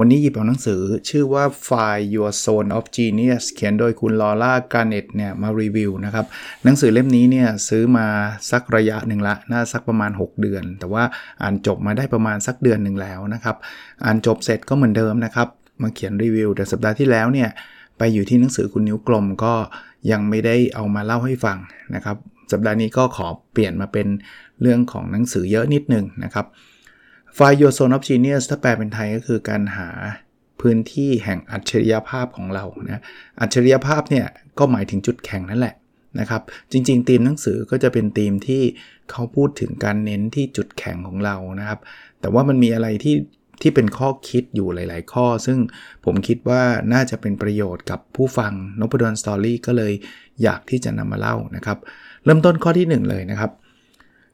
วันนี้หยิบเอาหนังสือชื่อว่า Find Your Zone of Genius เขียนโดยคุณ Laura Garnett เนี่ยมารีวิวนะครับหนังสือเล่มนี้เนี่ยซื้อมาสักระยะหนึ่งละน่าสักประมาณ6เดือนแต่ว่าอ่านจบมาได้ประมาณสักเดือนหนึ่งแล้วนะครับอ่านจบเสร็จก็เหมือนเดิมนะครับมาเขียนรีวิวแต่สัปดาห์ที่แล้วเนี่ยไปอยู่ที่หนังสือคุณนิ้วกลมก็ยังไม่ได้เอามาเล่าให้ฟังนะครับสัปดาห์นี้ก็ขอเปลี่ยนมาเป็นเรื่องของหนังสือเยอะนิดนึงนะครับ Find Your Zone of Genius ถ้าแปลเป็นไทยก็คือการหาพื้นที่แห่งอัจฉริยภาพของเรานะอัจฉริยภาพเนี่ยก็หมายถึงจุดแข็งนั่นแหละนะครับจริงๆธีมหนังสือก็จะเป็นธีมที่เขาพูดถึงการเน้นที่จุดแข็งของเรานะครับแต่ว่ามันมีอะไรที่เป็นข้อคิดอยู่หลายๆข้อซึ่งผมคิดว่าน่าจะเป็นประโยชน์กับผู้ฟัง Nopadon Story ก็เลยอยากที่จะนำมาเล่านะครับเริ่มต้นข้อที่1เลยนะครับ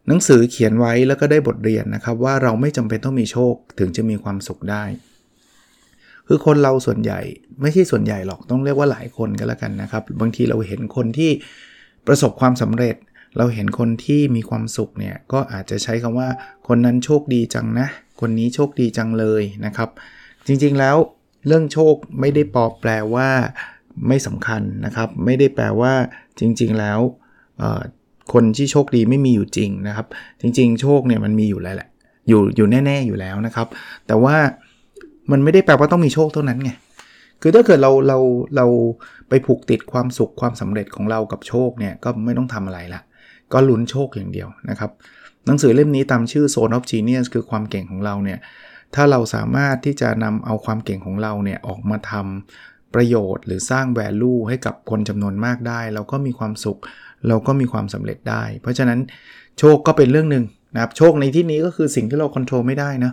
หนังสือเขียนไว้แล้วก็ได้บทเรียนนะครับว่าเราไม่จำเป็นต้องมีโชคถึงจะมีความสุขได้คือคนเราส่วนใหญ่ไม่ใช่ส่วนใหญ่หรอกต้องเรียกว่าหลายคนก็แล้วกันนะครับบางทีเราเห็นคนที่ประสบความสำเร็จเราเห็นคนที่มีความสุขเนี่ยก็อาจจะใช้คำว่าคนนั้นโชคดีจังนะคนนี้โชคดีจังเลยนะครับจริงๆแล้วเรื่องโชคไม่ได้แปลว่าไม่สำคัญนะครับไม่ได้แปลว่าจริงๆแล้วคนที่โชคดีไม่มีอยู่จริงนะครับจริงๆโชคเนี่ยมันมีอยู่แล้วแหละอยู่แน่ๆอยู่แล้วนะครับแต่ว่ามันไม่ได้แปลว่าต้องมีโชคเท่านั้นไงคือถ้าเกิดเราไปผูกติดความสุขความสำเร็จของเรากับโชคเนี่ยก็ไม่ต้องทำอะไรละก็ลุ้นโชคอย่างเดียวนะครับหนังสือเล่มนี้ตามชื่อ Zone of Genius คือความเก่งของเราเนี่ยถ้าเราสามารถที่จะนำเอาความเก่งของเราเนี่ยออกมาทำประโยชน์หรือสร้าง value ให้กับคนจำนวนมากได้เราก็มีความสุขเราก็มีความสำเร็จได้เพราะฉะนั้นโชคก็เป็นเรื่องนึงนะครับโชคในที่นี้ก็คือสิ่งที่เราควบคุมไม่ได้นะ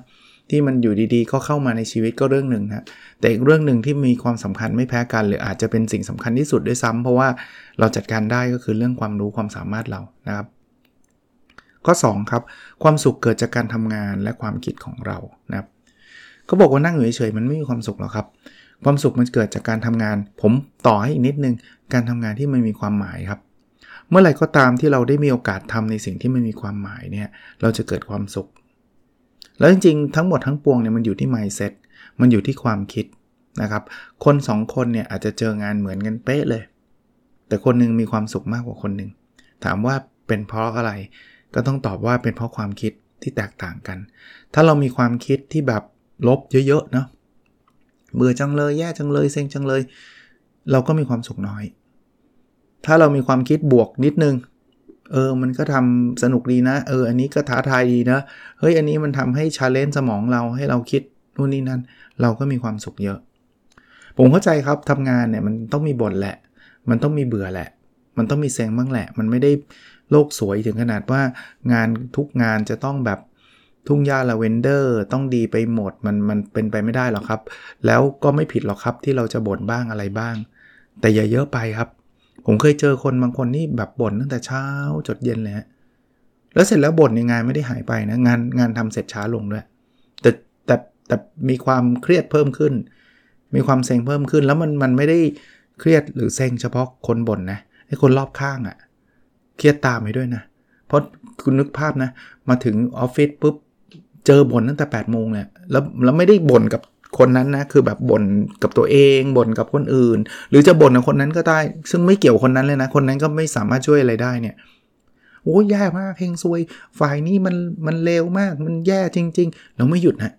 ที่มันอยู่ดีๆก็เข้ามาในชีวิตก็เรื่องนึงนะแต่อีกเรื่องนึงที่มีความสำคัญไม่แพ้กันหรืออาจจะเป็นสิ่งสำคัญที่สุดด้วยซ้ำเพราะว่าเราจัดการได้ก็คือเรื่องความรู้ความสามารถเรานะครับข้อ2ครับความสุขเกิดจากการทำงานและความคิดของเรานะครับก็บอกว่านั่งอยู่เฉยๆมันไม่มีความสุขหรอกครับความสุขมันเกิดจากการทำงานผมต่อให้อีกนิดนึงการทำงานที่มันมีความหมายครับเมื่อไหร่ก็ตามที่เราได้มีโอกาสทำในสิ่งที่มันมีความหมายเนี่ยเราจะเกิดความสุขแล้วจริงๆทั้งหมดทั้งปวงเนี่ยมันอยู่ที่ mindset มันอยู่ที่ความคิดนะครับคน2คนเนี่ยอาจจะเจองานเหมือนกันเป๊ะเลยแต่คนนึงมีความสุขมากกว่าคนนึงถามว่าเป็นเพราะอะไรก็ต้องตอบว่าเป็นเพราะความคิดที่แตกต่างกันถ้าเรามีความคิดที่แบบลบเยอะๆเนาะเบื่อจังเลยแย่จังเลยเซ็งจังเลยเราก็มีความสุขน้อยถ้าเรามีความคิดบวกนิดนึงมันก็ทำสนุกดีนะอันนี้ก็ท้าทายดีนะเฮ้ยอันนี้มันทำให้ challenge สมองเราให้เราคิดนู่นนี่นั่นเราก็มีความสุขเยอะผมเข้าใจครับทำงานเนี่ยมันต้องมีบ่นแหละมันต้องมีเบื่อแหละมันต้องมีเซ็งบ้างแหละมันไม่ได้โลกสวยถึงขนาดว่างานทุกงานจะต้องแบบทุ่งหญ้าลาเวนเดอร์ต้องดีไปหมดมันเป็นไปไม่ได้หรอกครับแล้วก็ไม่ผิดหรอกครับที่เราจะบ่นบ้างอะไรบ้างแต่อย่าเยอะไปครับผมเคยเจอคนบางคนนี่แบบบ่นตั้งแต่เช้าจนเย็นเลยฮะแล้วเสร็จแล้วบ่นงานไม่ได้หายไปนะงานทำเสร็จช้าลงด้วยแต่มีความเครียดเพิ่มขึ้นมีความเซ็งเพิ่มขึ้นแล้วมันไม่ได้เครียดหรือเซ็งเฉพาะคนบ่นนะไอ้คนรอบข้างอ่ะเครียดตามไปด้วยนะเพราะคุณนึกภาพนะมาถึงออฟฟิศปุ๊บเจอบ่นตั้งแต่ 8:00 นเนี่ยแล้วไม่ได้บ่นกับคนนั้นนะคือแบบบ่นกับตัวเองบ่นกับคนอื่นหรือจะบ่นกับคนนั้นก็ได้ซึ่งไม่เกี่ยวคนนั้นเลยนะคนนั้นก็ไม่สามารถช่วยอะไรได้เนี่ยโอ้ยแย่มากเฮงซวยฝ่ายนี้มันเลวมากมันแย่จริงๆแล้วไม่หยุดนะ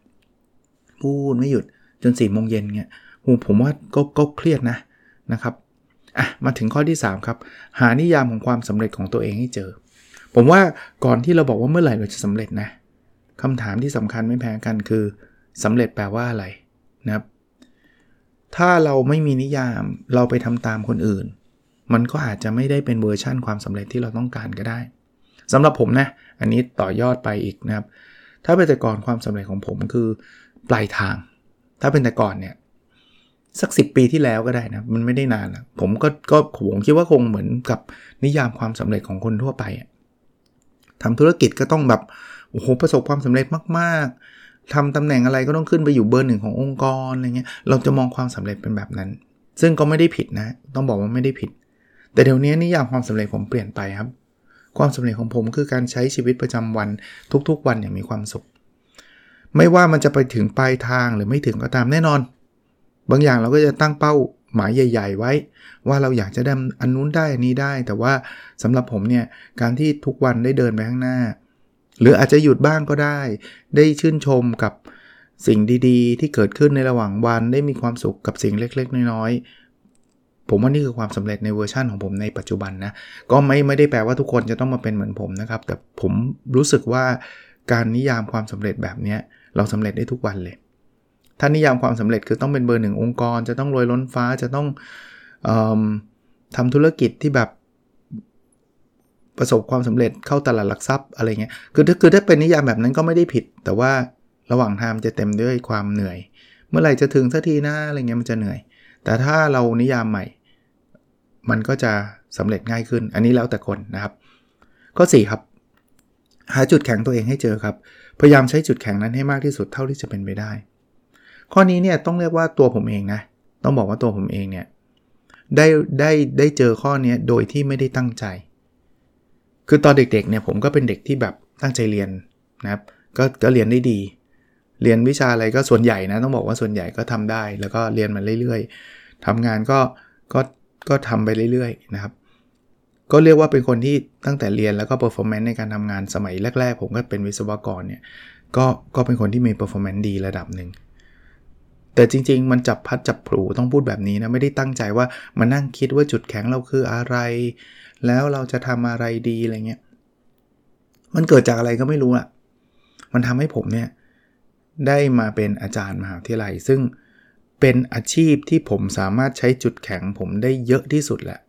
พูดไม่หยุดจน 4:00 นเงี้ยผมว่าก็เครียดนะครับอ่ะมาถึงข้อที่3ครับหานิยามของความสำเร็จของตัวเองให้เจอผมว่าก่อนที่เราบอกว่าเมื่อไหร่เราจะสำเร็จนะคำถามที่สำคัญไม่แพ้กันคือสำเร็จแปลว่าอะไรนะครับถ้าเราไม่มีนิยามเราไปทำตามคนอื่นมันก็อาจจะไม่ได้เป็นเวอร์ชั่นความสำเร็จที่เราต้องการก็ได้สำหรับผมนะอันนี้ต่อยอดไปอีกนะครับถ้าเป็นแต่ก่อนความสำเร็จของผมคือปลายทางถ้าเป็นแต่ก่อนเนี่ยสัก10 ปีที่แล้วก็ได้นะมันไม่ได้นานนะผมก็ผมคิดว่าคงเหมือนกับนิยามความสำเร็จของคนทั่วไปทำธุรกิจก็ต้องแบบ โอ้โหประสบความสำเร็จมากๆทำตำแหน่งอะไรก็ต้องขึ้นไปอยู่เบอร์หนึ่งขององค์กรอะไรเงี้ยเราจะมองความสำเร็จเป็นแบบนั้นซึ่งก็ไม่ได้ผิดนะต้องบอกว่าไม่ได้ผิดแต่เดี๋ยวนี้นิยามความสำเร็จผมเปลี่ยนไปครับความสำเร็จของผมคือการใช้ชีวิตประจำวันทุกๆวันอย่างมีความสุขไม่ว่ามันจะไปถึงปลายทางหรือไม่ถึงก็ตามแน่นอนบางอย่างเราก็จะตั้งเป้าหมายใหญ่ๆไว้ว่าเราอยากจะได้อันนู้นได้อันนี้ได้แต่ว่าสำหรับผมเนี่ยการที่ทุกวันได้เดินไปข้างหน้าหรืออาจจะหยุดบ้างก็ได้ชื่นชมกับสิ่งดีๆที่เกิดขึ้นในระหว่างวันได้มีความสุขกับสิ่งเล็กๆน้อยๆผมว่านี่คือความสำเร็จในเวอร์ชั่นของผมในปัจจุบันนะก็ไม่ได้แปลว่าทุกคนจะต้องมาเป็นเหมือนผมนะครับแต่ผมรู้สึกว่าการนิยามความสำเร็จแบบนี้เราสำเร็จได้ทุกวันเลยถ้านิยามความสำเร็จคือต้องเป็นเบอร์หนึ่งองค์กรจะต้องรวยล้นฟ้าจะต้องทำธุรกิจที่แบบประสบความสำเร็จเข้าตลาดหลักทรัพย์อะไรเงี้ยคือถ้าเป็นนิยามแบบนั้นก็ไม่ได้ผิดแต่ว่าระหว่างทางจะเต็มด้วยความเหนื่อยเมื่อไหร่จะถึงสักทีนะอะไรเงี้ยมันจะเหนื่อยแต่ถ้าเรานิยามใหม่มันก็จะสำเร็จง่ายขึ้นอันนี้แล้วแต่คนนะครับข้อ4ครับหาจุดแข็งตัวเองให้เจอครับพยายามใช้จุดแข็งนั้นให้มากที่สุดเท่าที่จะเป็นไปได้ข้อนี้เนี่ยต้องเรียกว่าตัวผมเองนะต้องบอกว่าตัวผมเองเนี่ยได้เจอข้อนี้โดยที่ไม่ได้ตั้งใจคือตอนเด็กๆเนี่ยผมก็เป็นเด็กที่แบบตั้งใจเรียนนะครับก็เรียนได้ดีเรียนวิชาอะไรก็ส่วนใหญ่นะต้องบอกว่าส่วนใหญ่ก็ทำได้แล้วก็เรียนมาเรื่อยๆทำงานก็ทำไปเรื่อยๆนะครับก็เรียกว่าเป็นคนที่ตั้งแต่เรียนแล้วก็ performance ในการทำงานสมัยแรกๆผมก็เป็นวิศวกรเนี่ยก็เป็นคนที่มี performance ดีระดับหนึ่งแต่จริงๆมันจับพัดจับผูต้องพูดแบบนี้นะไม่ได้ตั้งใจว่ามานั่งคิดว่าจุดแข็งเราคืออะไรแล้วเราจะทำอะไรดีอะไรเงี้ยมันเกิดจากอะไรก็ไม่รู้อ่ะมันทำให้ผมเนี่ยได้มาเป็นอาจารย์มหาวิทยาลัยซึ่งเป็นอาชีพที่ผมสามารถใช้จุดแข็งผมได้เยอะที่สุดแหละ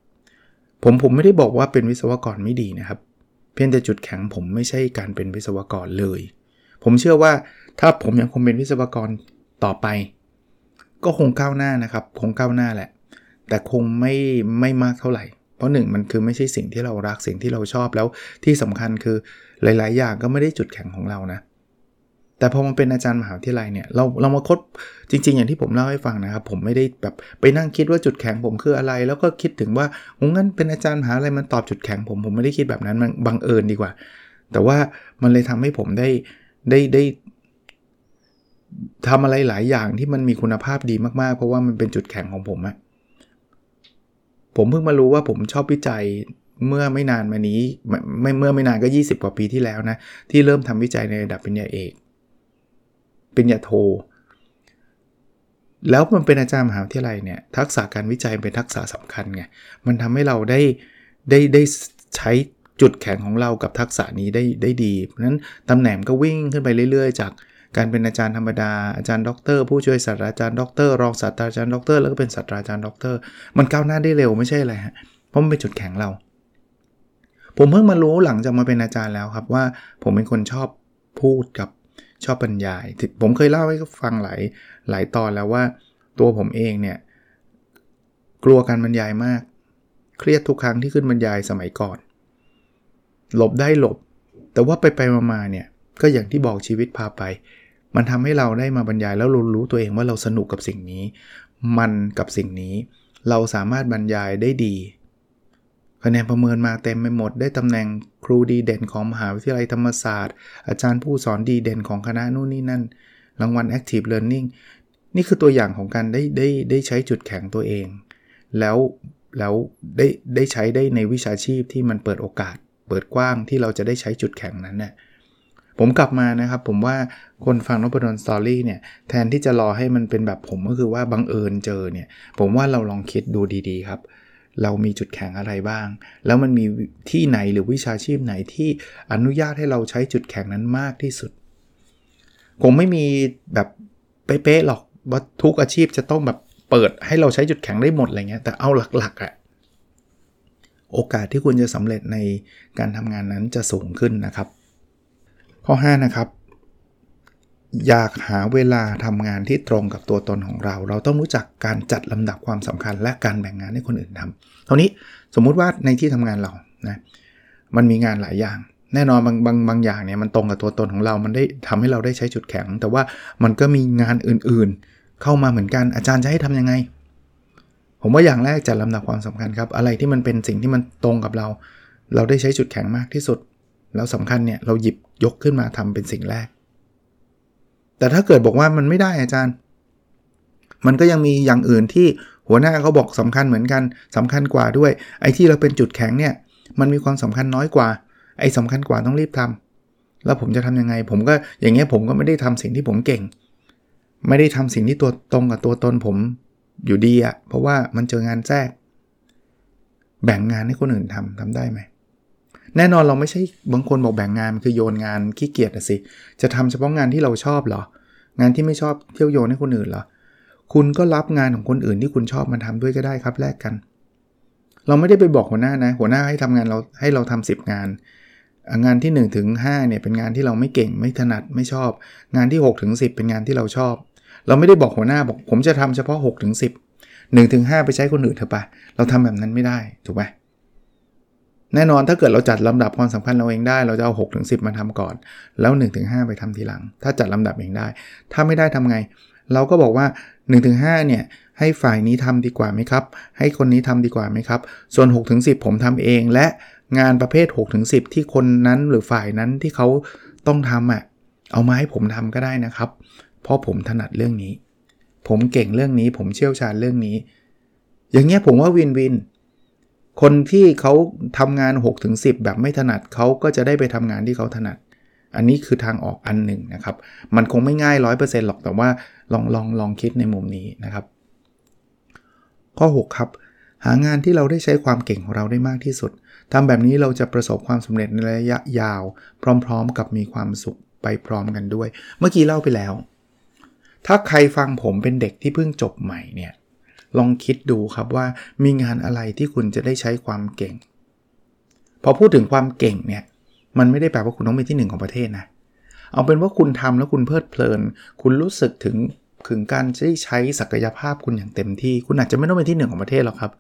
ผมไม่ได้บอกว่าเป็นวิศวกรไม่ดีนะครับเพียงแต่จุดแข็งผมไม่ใช่การเป็นวิศวกรเลยผมเชื่อว่าถ้าผมยังคงเป็นวิศวกรต่อไปก็คงก้าวหน้านะครับคงก้าวหน้าแหละแต่คงไม่มากเท่าไหร่เพราะหนึ่งมันคือไม่ใช่สิ่งที่เรารักสิ่งที่เราชอบแล้วที่สำคัญคือหลายๆอย่างก็ไม่ได้จุดแข็งของเรานะแต่พอมันเป็นอาจารย์มหาวิทยาลัยเนี่ยเรามาคดจริงๆอย่างที่ผมเล่าให้ฟังนะครับผมไม่ได้แบบไปนั่งคิดว่าจุดแข็งผมคืออะไรแล้วก็คิดถึงว่างั้นเป็นอาจารย์มหาวิทยาลัยมันตอบจุดแข็งผมไม่ได้คิดแบบนั้นมันบังเอิญดีกว่าแต่ว่ามันเลยทำให้ผมได้ทำอะไรหลายอย่างที่มันมีคุณภาพดีมากๆเพราะว่ามันเป็นจุดแข็งของผมอะผมเพิ่งมารู้ว่าผมชอบวิจัยเมื่อไม่นานมานี้เมื่อไม่นานก็20กว่าปีที่แล้วนะที่เริ่มทำวิจัยในระดับปริญญาเอกปริญญาโทแล้วมันเป็นอาจารย์มหาวิทยาลัยเนี่ยทักษะการวิจัยเป็นทักษะสำคัญไงมันทำให้เราได้ใช้จุดแข็งของเรากับทักษะนี้ได้ดีเพราะนั้นตำแหน่งก็วิ่งขึ้นไปเรื่อยๆจากการเป็นอาจารย์ธรรมดาอาจารย์ด็อกเตอร์ผู้ช่วยศาสตราจารย์ด็อกเตอร์รองศาสตราจารย์ด็อกเตอร์แล้วก็เป็นศาสตราจารย์ด็อกเตอร์มันก้าวหน้าได้เร็วไม่ใช่อะไรฮะเพราะมันเป็นจุดแข็งเราผมเพิ่งมารู้หลังจากมาเป็นอาจารย์แล้วครับว่าผมเป็นคนชอบพูดกับชอบบรรยายผมเคยเล่าให้ฟังหลายตอนแล้วว่าตัวผมเองเนี่ยกลัวการบรรยายมากเครียดทุกครั้งที่ขึ้นบรรยายสมัยก่อนหลบได้หลบแต่ว่าไปๆมาๆเนี่ยก็อย่างที่บอกชีวิตพาไปมันทำให้เราได้มาบรรยายแล้วรู้ตัวเองว่าเราสนุกกับสิ่งนี้มันกับสิ่งนี้เราสามารถบรรยายได้ดีคะแนนประเมินมาเต็มไปหมดได้ตำแหน่งครูดีเด่นของมหาวิทยาลัยธรรมศาสตร์อาจารย์ผู้สอนดีเด่นของคณะนู่นนี่นั่นรางวัล Active Learning นี่คือตัวอย่างของการได้ใช้จุดแข็งตัวเองแล้วได้ใช้ได้ในวิชาชีพที่มันเปิดโอกาสเปิดกว้างที่เราจะได้ใช้จุดแข็งนั้นน่ะผมกลับมานะครับผมว่าคนฟังNopadon Storyเนี่ยแทนที่จะรอให้มันเป็นแบบผมก็คือว่าบังเอิญเจอเนี่ยผมว่าเราลองคิดดูดีๆครับเรามีจุดแข็งอะไรบ้างแล้วมันมีที่ไหนหรือวิชาชีพไหนที่อนุญาตให้เราใช้จุดแข็งนั้นมากที่สุดคงไม่มีแบบเป๊ะๆหรอกว่าทุกอาชีพจะต้องแบบเปิดให้เราใช้จุดแข็งได้หมดอะไรเงี้ยแต่เอาหลักๆอะโอกาสที่คุณจะสำเร็จในการทำงานนั้นจะสูงขึ้นนะครับข้อ5นะครับอยากหาเวลาทำงานที่ตรงกับตัวตนของเราเราต้องรู้จักการจัดลำดับความสำคัญและการแบ่งงานให้คนอื่นทำเท่านี้สมมุติว่าในที่ทำงานเรานะมันมีงานหลายอย่าง แน่นอนบางอย่างเนี่ยมันตรงกับตัวตนของเรามันได้ทำให้เราได้ใช้จุดแข็งแต่ว่ามันก็มีงานอื่นๆเข้ามาเหมือนกันอาจารย์จะให้ทำยังไงผมว่าอย่างแรกจัดลำดับความสำคัญครับอะไรที่มันเป็นสิ่งที่มันตรงกับเราได้ใช้จุดแข็งมากที่สุดแล้วสำคัญเนี่ยเราหยิบยกขึ้นมาทำเป็นสิ่งแรกแต่ถ้าเกิดบอกว่ามันไม่ได้อาจารย์มันก็ยังมีอย่างอื่นที่หัวหน้าเขาบอกสำคัญเหมือนกันสำคัญกว่าด้วยไอ้ที่เราเป็นจุดแข็งเนี่ยมันมีความสำคัญน้อยกว่าไอ้สำคัญกว่าต้องรีบทำแล้วผมจะทำยังไงผมก็อย่างเงี้ยผมก็ไม่ได้ทำสิ่งที่ผมเก่งไม่ได้ทำสิ่งที่ตัวตรงกับตัวตนผมอยู่ดีอะเพราะว่ามันเจองานแทรกแบ่งงานให้คนอื่นทำได้ไหมแน่นอนเราไม่ใช่บางคนบอกแบ่งงานมันคือโยนงานขี้เกียจสิจะทำเฉพาะงานที่เราชอบเหรองานที่ไม่ชอบเที่ยวโยนให้คนอื่นเหรอคุณก็รับงานของคนอื่นที่คุณชอบมาทำด้วยก็ได้ครับแลกกันเราไม่ได้ไปบอกหัวหน้านะหัวหน้าให้ทำงานเราให้เราทำ10งานงานที่1ถึง5เนี่ยเป็นงานที่เราไม่เก่งไม่ถนัดไม่ชอบงานที่6ถึง10เป็นงานที่เราชอบเราไม่ได้บอกหัวหน้าบอกผมจะทำเฉพาะ6ถึง10 1ถึง5ไปใช้คนอื่นเถอะปะเราทำแบบนั้นไม่ได้ถูกไหมแน่นอนถ้าเกิดเราจัดลำดับความสำคัญเราเองได้เราจะเอา6ถึง10มาทำก่อนแล้ว1ถึง5ไปทำทีหลังถ้าจัดลำดับเองได้ถ้าไม่ได้ทำไงเราก็บอกว่า 1-5 เนี่ยให้ฝ่ายนี้ทำดีกว่าไหมครับให้คนนี้ทำดีกว่าไหมครับส่วน 6-10 ผมทำเองและงานประเภท 6-10 ที่คนนั้นหรือฝ่ายนั้นที่เขาต้องทำอ่ะเอามาให้ผมทำก็ได้นะครับเพราะผมถนัดเรื่องนี้ผมเก่งเรื่องนี้ผมเชี่ยวชาญเรื่องนี้อย่างเงี้ยผมว่าวินวินคนที่เขาทำงาน 6-10 แบบไม่ถนัดเขาก็จะได้ไปทำงานที่เขาถนัดอันนี้คือทางออกอันหนึ่งนะครับมันคงไม่ง่าย 100% หรอกแต่ว่าลองคิดในมุมนี้นะครับข้อ6ครับหางานที่เราได้ใช้ความเก่งของเราได้มากที่สุดทำแบบนี้เราจะประสบความสำเร็จในระยะยาวพร้อมๆกับมีความสุขไปพร้อมกันด้วยเมื่อกี้เล่าไปแล้วถ้าใครฟังผมเป็นเด็กที่เพิ่งจบใหม่เนี่ยลองคิดดูครับว่ามีงานอะไรที่คุณจะได้ใช้ความเก่งพอพูดถึงความเก่งเนี่ยมันไม่ได้แปลว่าคุณต้องเป็นที่1ของประเทศนะเอาเป็นว่าคุณทำแล้วคุณเพลิดเพลินคุณรู้สึกถึงการใช้ศักยภาพคุณอย่างเต็มที่คุณอาจจะไม่ต้องเป็นที่1ของประเทศหรอกครับ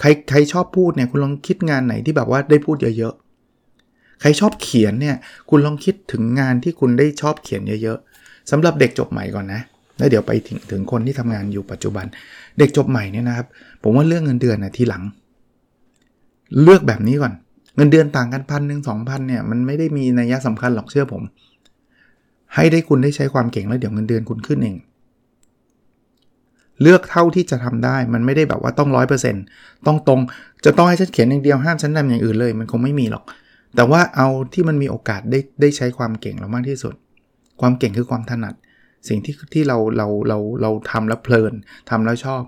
ใครชอบพูดเนี่ยคุณลองคิดงานไหนที่แบบว่าได้พูดเยอะๆใครชอบเขียนเนี่ยคุณลองคิดถึงงานที่คุณได้ชอบเขียนเยอะๆสำหรับเด็กจบใหม่ก่อนนะแล้วเดี๋ยวไปถึงคนที่ทำงานอยู่ปัจจุบันเด็กจบใหม่เนี่ยนะครับผมว่าเรื่องเงินเดือนนะทีหลังเลือกแบบนี้ก่อนเงินเดือนต่างกัน 1,000 2,000 เนี่ยมันไม่ได้มีนัยสำคัญหรอกเชื่อผมให้ได้คุณได้ใช้ความเก่งแล้วเดี๋ยวเงินเดือนคุณขึ้นเองเลือกเท่าที่จะทำได้มันไม่ได้แบบว่าต้อง 100% ต้องตรงจะต้องให้ฉันเขียนอย่างเดียวห้ามฉันทำอย่างอื่นเลยมันคงไม่มีหรอกแต่ว่าเอาที่มันมีโอกาสได้ใช้ความเก่งเรามากที่สุดความเก่งคือความถนัดสิ่งที่เราทำแล้วเพลินทำแล้วชอบ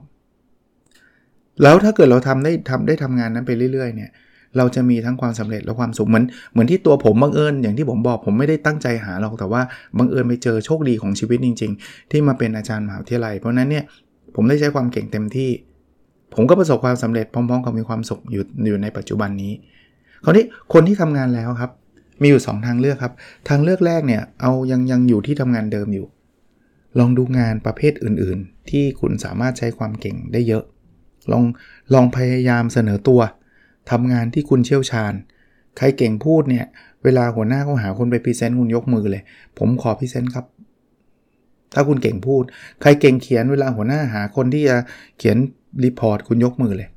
แล้วถ้าเกิดเราทำงานนั้นไปเรื่อยๆเนี่ยเราจะมีทั้งความสำเร็จและความสุขเหมือนที่ตัวผมบังเอิญอย่างที่ผมบอกผมไม่ได้ตั้งใจหาหรอกแต่ว่าบังเอิญไปเจอโชคดีของชีวิตจริงๆที่มาเป็นอาจารย์มหาวิทยาลัยเพราะนั้นเนี่ยผมได้ใช้ความเก่งเต็มที่ผมก็ประสบความสำเร็จพร้อมๆกับมีความสุขอยู่ในปัจจุบันนี้คราวนี้คนที่ทำงานแล้วครับมีอยู่2ทางเลือกครับทางเลือกแรกเนี่ยเอายังอยู่ที่ทำงานเดิมอยู่ลองดูงานประเภทอื่นๆที่คุณสามารถใช้ความเก่งได้เยอะลองพยายามเสนอตัวทำงานที่คุณเชี่ยวชาญใครเก่งพูดเนี่ยเวลาหัวหน้าเขาหาคนไปพรีเซนต์คุณยกมือเลยผมขอพรีเซนต์ครับถ้าคุณเก่งพูดใครเก่งเขียนเวลาหัวหน้าหาคนที่จะเขียนรีพอร์ตคุณยกมือเลย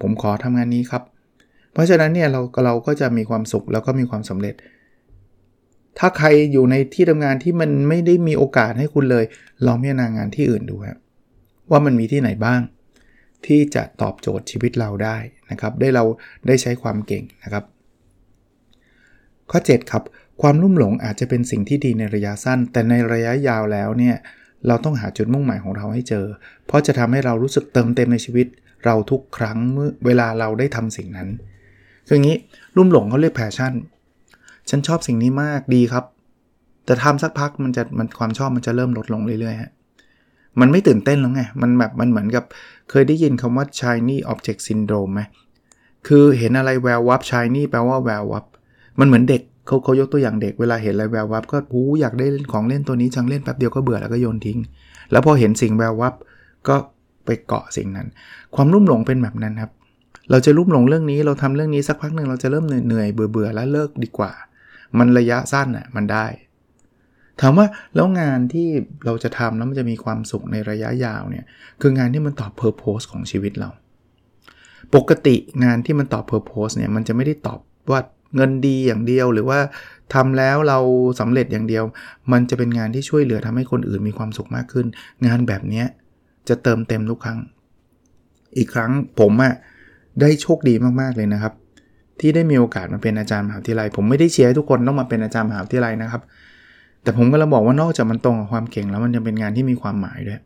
ผมขอทำงานนี้ครับเพราะฉะนั้นเนี่ยเราก็จะมีความสุขแล้วก็มีความสำเร็จถ้าใครอยู่ในที่ทำงานที่มันไม่ได้มีโอกาสให้คุณเลยลองพิจารณางานที่อื่นดูครับว่ามันมีที่ไหนบ้างที่จะตอบโจทย์ชีวิตเราได้นะครับได้เราได้ใช้ความเก่งนะครับข้อ7ครับความลุ่มหลงอาจจะเป็นสิ่งที่ดีในระยะสั้นแต่ในระยะยาวแล้วเนี่ยเราต้องหาจุดมุ่งหมายของเราให้เจอเพราะจะทำให้เรารู้สึกเติมเต็มในชีวิตเราทุกครั้งเมื่อเวลาเราได้ทำสิ่งนั้นคืออย่างนี้ลุ่มหลงเขาเรียกแพชชั่นฉันชอบสิ่งนี้มากดีครับแต่ทำสักพักมันความชอบมันจะเริ่มลดลงเรื่อยๆฮะมันไม่ตื่นเต้นแล้วไงมันเหมือนกับเคยได้ยินคำว่า shiny object syndrome ไหมคือเห็นอะไรแวววับ shiny แปลว่าแวววับมันเหมือนเด็กเขายกตัวอย่างเด็กเวลาเห็นอะไรแวววับก็อยากได้ของเล่นตัวนี้จังเล่นแป๊บเดียวก็เบื่อแล้วก็โยนทิ้งแล้วพอเห็นสิ่งแวววับก็ไปเกาะสิ่งนั้นความลุ่มหลงเป็นแบบนั้นครับ เราจะลุ่มหลงเรื่องนี้เราทำเรื่องนี้สักพักหนึ่งเราจะเริ่มเหนื่อยเบื่อแล้วเลิกดีกว่ามันระยะสั้นน่ะมันได้ถามว่าแล้วงานที่เราจะทำแล้วมันจะมีความสุขในระยะยาวเนี่ยคืองานที่มันตอบ purpose ของชีวิตเราปกติงานที่มันตอบ purpose เนี่ยมันจะไม่ได้ตอบว่าเงินดีอย่างเดียวหรือว่าทำแล้วเราสำเร็จอย่างเดียวมันจะเป็นงานที่ช่วยเหลือทำให้คนอื่นมีความสุขมากขึ้นงานแบบนี้จะเติมเต็มทุกครั้งอีกครั้งผมอะได้โชคดีมากๆเลยนะครับที่ได้มีโอกาสมาเป็นอาจารย์มหาวิทยาลัยผมไม่ได้เชียร์ให้ทุกคนต้องมาเป็นอาจารย์มหาวิทยาลัยนะครับแต่ผมก็เลยบอกว่านอกจากมันตรงกับความเก่งแล้วมันยังเป็นงานที่มีความหมายด้วย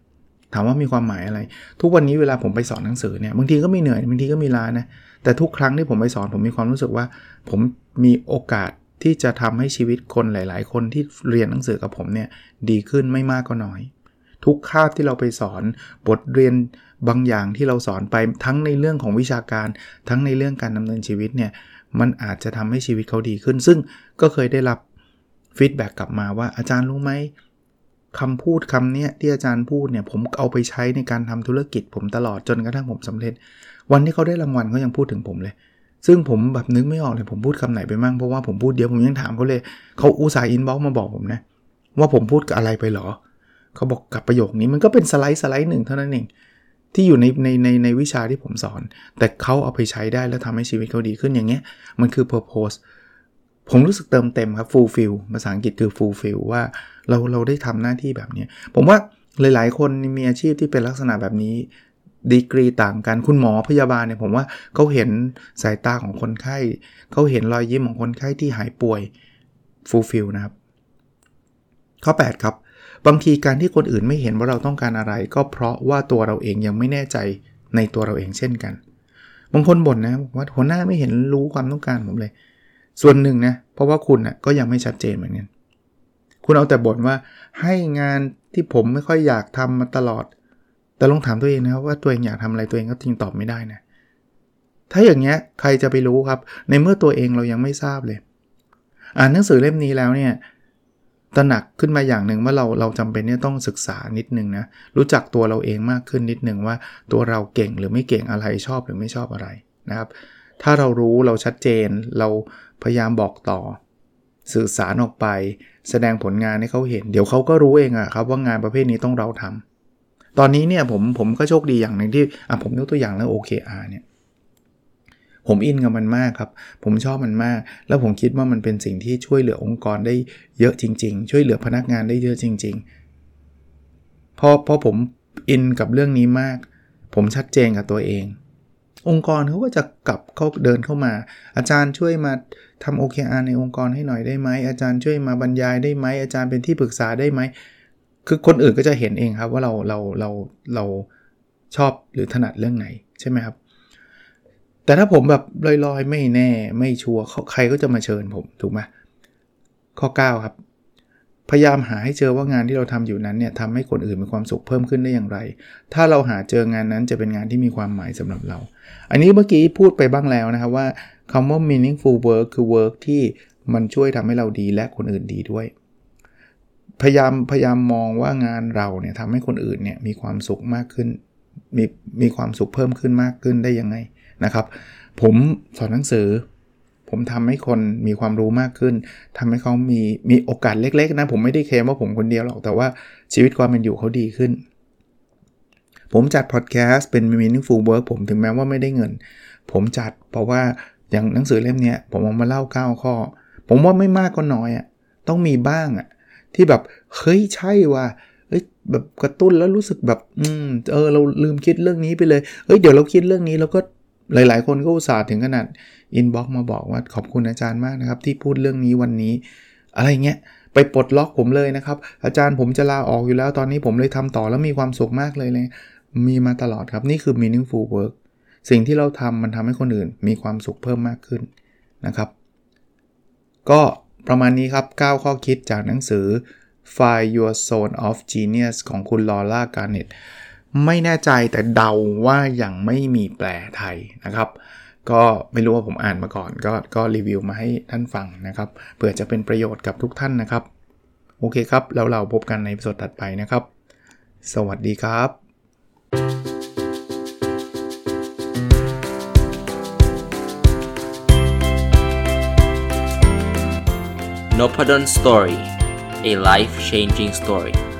ถามว่ามีความหมายอะไรทุกวันนี้เวลาผมไปสอนหนังสือเนี่ยบางทีก็มีเหนื่อยบางทีก็มีล้านะแต่ทุกครั้งที่ผมไปสอนผมมีความรู้สึกว่าผมมีโอกาสที่จะทำให้ชีวิตคนหลายๆคนที่เรียนหนังสือกับผมเนี่ยดีขึ้นไม่มากก็น้อยทุกคาบที่เราไปสอนบทเรียนบางอย่างที่เราสอนไปทั้งในเรื่องของวิชาการทั้งในเรื่องการดำเนินชีวิตเนี่ยมันอาจจะทำให้ชีวิตเขาดีขึ้นซึ่งก็เคยได้รับฟีดแบ็กกลับมาว่าอาจารย์รู้ไหมคำพูดคำนี้ที่อาจารย์พูดเนี่ยผมเอาไปใช้ในการทำธุรกิจผมตลอดจนกระทั่งผมสำเร็จวันที่เขาได้รางวัลเขายังพูดถึงผมเลยซึ่งผมแบบนึกไม่ออกเลยผมพูดคำไหนไปมั่งเพราะว่าผมพูดเดียวผมยังถามเขาเลยเขาอุตส่าห์อินบ็อกซ์มาบอกผมนะว่าผมพูดกับอะไรไปหรอเขาบอกกับประโยคนี้มันก็เป็นสไลด์หนึ่งเท่านั้นเองที่อยู่ในวิชาที่ผมสอนแต่เขาเอาไปใช้ได้แล้วทำให้ชีวิตเขาดีขึ้นอย่างเงี้ยมันคือ purposeผมรู้สึกเติมเต็มครับ fulfill ภาษาอังกฤษคือ fulfill ว่าเราได้ทำหน้าที่แบบนี้ผมว่าหลายๆคนมีอาชีพที่เป็นลักษณะแบบนี้ดีกรีต่างกันคุณหมอพยาบาลเนี่ยผมว่าเขาเห็นสายตาของคนไข้เขาเห็นรอยยิ้มของคนไข้ที่หายป่วย fulfill นะครับข้อ8ครับบางทีการที่คนอื่นไม่เห็นว่าเราต้องการอะไรก็เพราะว่าตัวเราเองยังไม่แน่ใจในตัวเราเองเช่นกันบางคนบ่นนะบอกว่าหัวหน้าไม่เห็นรู้ความต้องการผมเลยส่วนหนึ่งนะเพราะว่าคุณนะก็ยังไม่ชัดเจนเหมือนกันคุณเอาแต่บ่นว่าให้งานที่ผมไม่ค่อยอยากทำมาตลอดแต่ลองถามตัวเองนะครับว่าตัวเองอยากทำอะไรตัวเองก็จริงตอบไม่ได้นะถ้าอย่างเงี้ยใครจะไปรู้ครับในเมื่อตัวเองเรายังไม่ทราบเลยอ่านหนังสือเล่มนี้แล้วเนี่ยตระหนักขึ้นมาอย่างนึงว่าเราจำเป็นเนี่ยต้องศึกษานิดนึงนะรู้จักตัวเราเองมากขึ้นนิดนึงว่าตัวเราเก่งหรือไม่เก่งอะไรชอบหรือไม่ชอบอะไรนะครับถ้าเรารู้เราชัดเจนเราพยายามบอกต่อสื่อสารออกไปแสดงผลงานให้เขาเห็นเดี๋ยวเขาก็รู้เองอะครับว่างานประเภทนี้ต้องเราทำตอนนี้เนี่ยผมก็โชคดีอย่างนึงที่ผมยกตัวอย่างเรื่อง OKR เนี่ยผมอินกับมันมากครับผมชอบมันมากแล้วผมคิดว่ามันเป็นสิ่งที่ช่วยเหลือองค์กรได้เยอะจริงๆช่วยเหลือพนักงานได้เยอะจริงๆพอผมอินกับเรื่องนี้มากผมชัดเจนกับตัวเององค์กรเขาก็จะกลับเขาเดินเข้ามาอาจารย์ช่วยมาทำ OKR ในองค์กรให้หน่อยได้ไหมอาจารย์ช่วยมาบรรยายได้ไหมอาจารย์เป็นที่ปรึกษาได้ไหมคือคนอื่นก็จะเห็นเองครับว่าเราชอบหรือถนัดเรื่องไหนใช่ไหมครับแต่ถ้าผมแบบลอยๆไม่แน่ไม่ชัวร์ใครก็จะมาเชิญผมถูกไหมข้อ9ครับพยายามหาให้เจอว่างานที่เราทำอยู่นั้นเนี่ยทำให้คนอื่นมีความสุขเพิ่มขึ้นได้อย่างไรถ้าเราหาเจองานนั้นจะเป็นงานที่มีความหมายสำหรับเราอันนี้เมื่อกี้พูดไปบ้างแล้วนะครับว่าคำว่า meaningful work คือ work ที่มันช่วยทำให้เราดีและคนอื่นดีด้วยพยายามมองว่างานเราเนี่ยทำให้คนอื่นเนี่ยมีความสุขมากขึ้นมีความสุขเพิ่มขึ้นมากขึ้นได้ยังไงนะครับผมสอนหนังสือผมทำให้คนมีความรู้มากขึ้นทำให้เขามีโอกาสเล็กๆนะผมไม่ได้เคลมว่าผมคนเดียวหรอกแต่ว่าชีวิตความเป็นอยู่เขาดีขึ้นผมจัดพอดแคสต์เป็น Meaningful Work ผมถึงแม้ว่าไม่ได้เงินผมจัดเพราะว่าอย่างหนังสือเล่มนี้ผมเอามาเล่า9ข้อผมว่าไม่มากก็น้อยอ่ะต้องมีบ้างอ่ะที่แบบเฮ้ยใช่ว่ะเอ้ยแบบกระตุ้นแล้วรู้สึกแบบเราลืมคิดเรื่องนี้ไปเลยเฮ้ยเดี๋ยวเราคิดเรื่องนี้แล้วก็หลายๆคนก็อุตส่าห์ถึงขนาดอินบ็อกซ์มาบอกว่าขอบคุณอาจารย์มากนะครับที่พูดเรื่องนี้วันนี้อะไรเงี้ยไปปลดล็อกผมเลยนะครับอาจารย์ผมจะลาออกอยู่แล้วตอนนี้ผมเลยทำต่อแล้วมีความสุขมากเลยมีมาตลอดครับนี่คือ meaningful work สิ่งที่เราทำมันทำให้คนอื่นมีความสุขเพิ่มมากขึ้นนะครับก็ประมาณนี้ครับ9ข้อคิดจากหนังสือ Find Your Zone of Genius ของคุณ Laura Garnettไม่แน่ใจแต่เดาว่ายังไม่มีแปลไทยนะครับก็ไม่รู้ว่าผมอ่านมาก่อนก็รีวิวมาให้ท่านฟังนะครับเผื่อจะเป็นประโยชน์กับทุกท่านนะครับโอเคครับแล้วเราพบกันในตอนถัดไปนะครับสวัสดีครับ Nopadon Story, a life-changing story.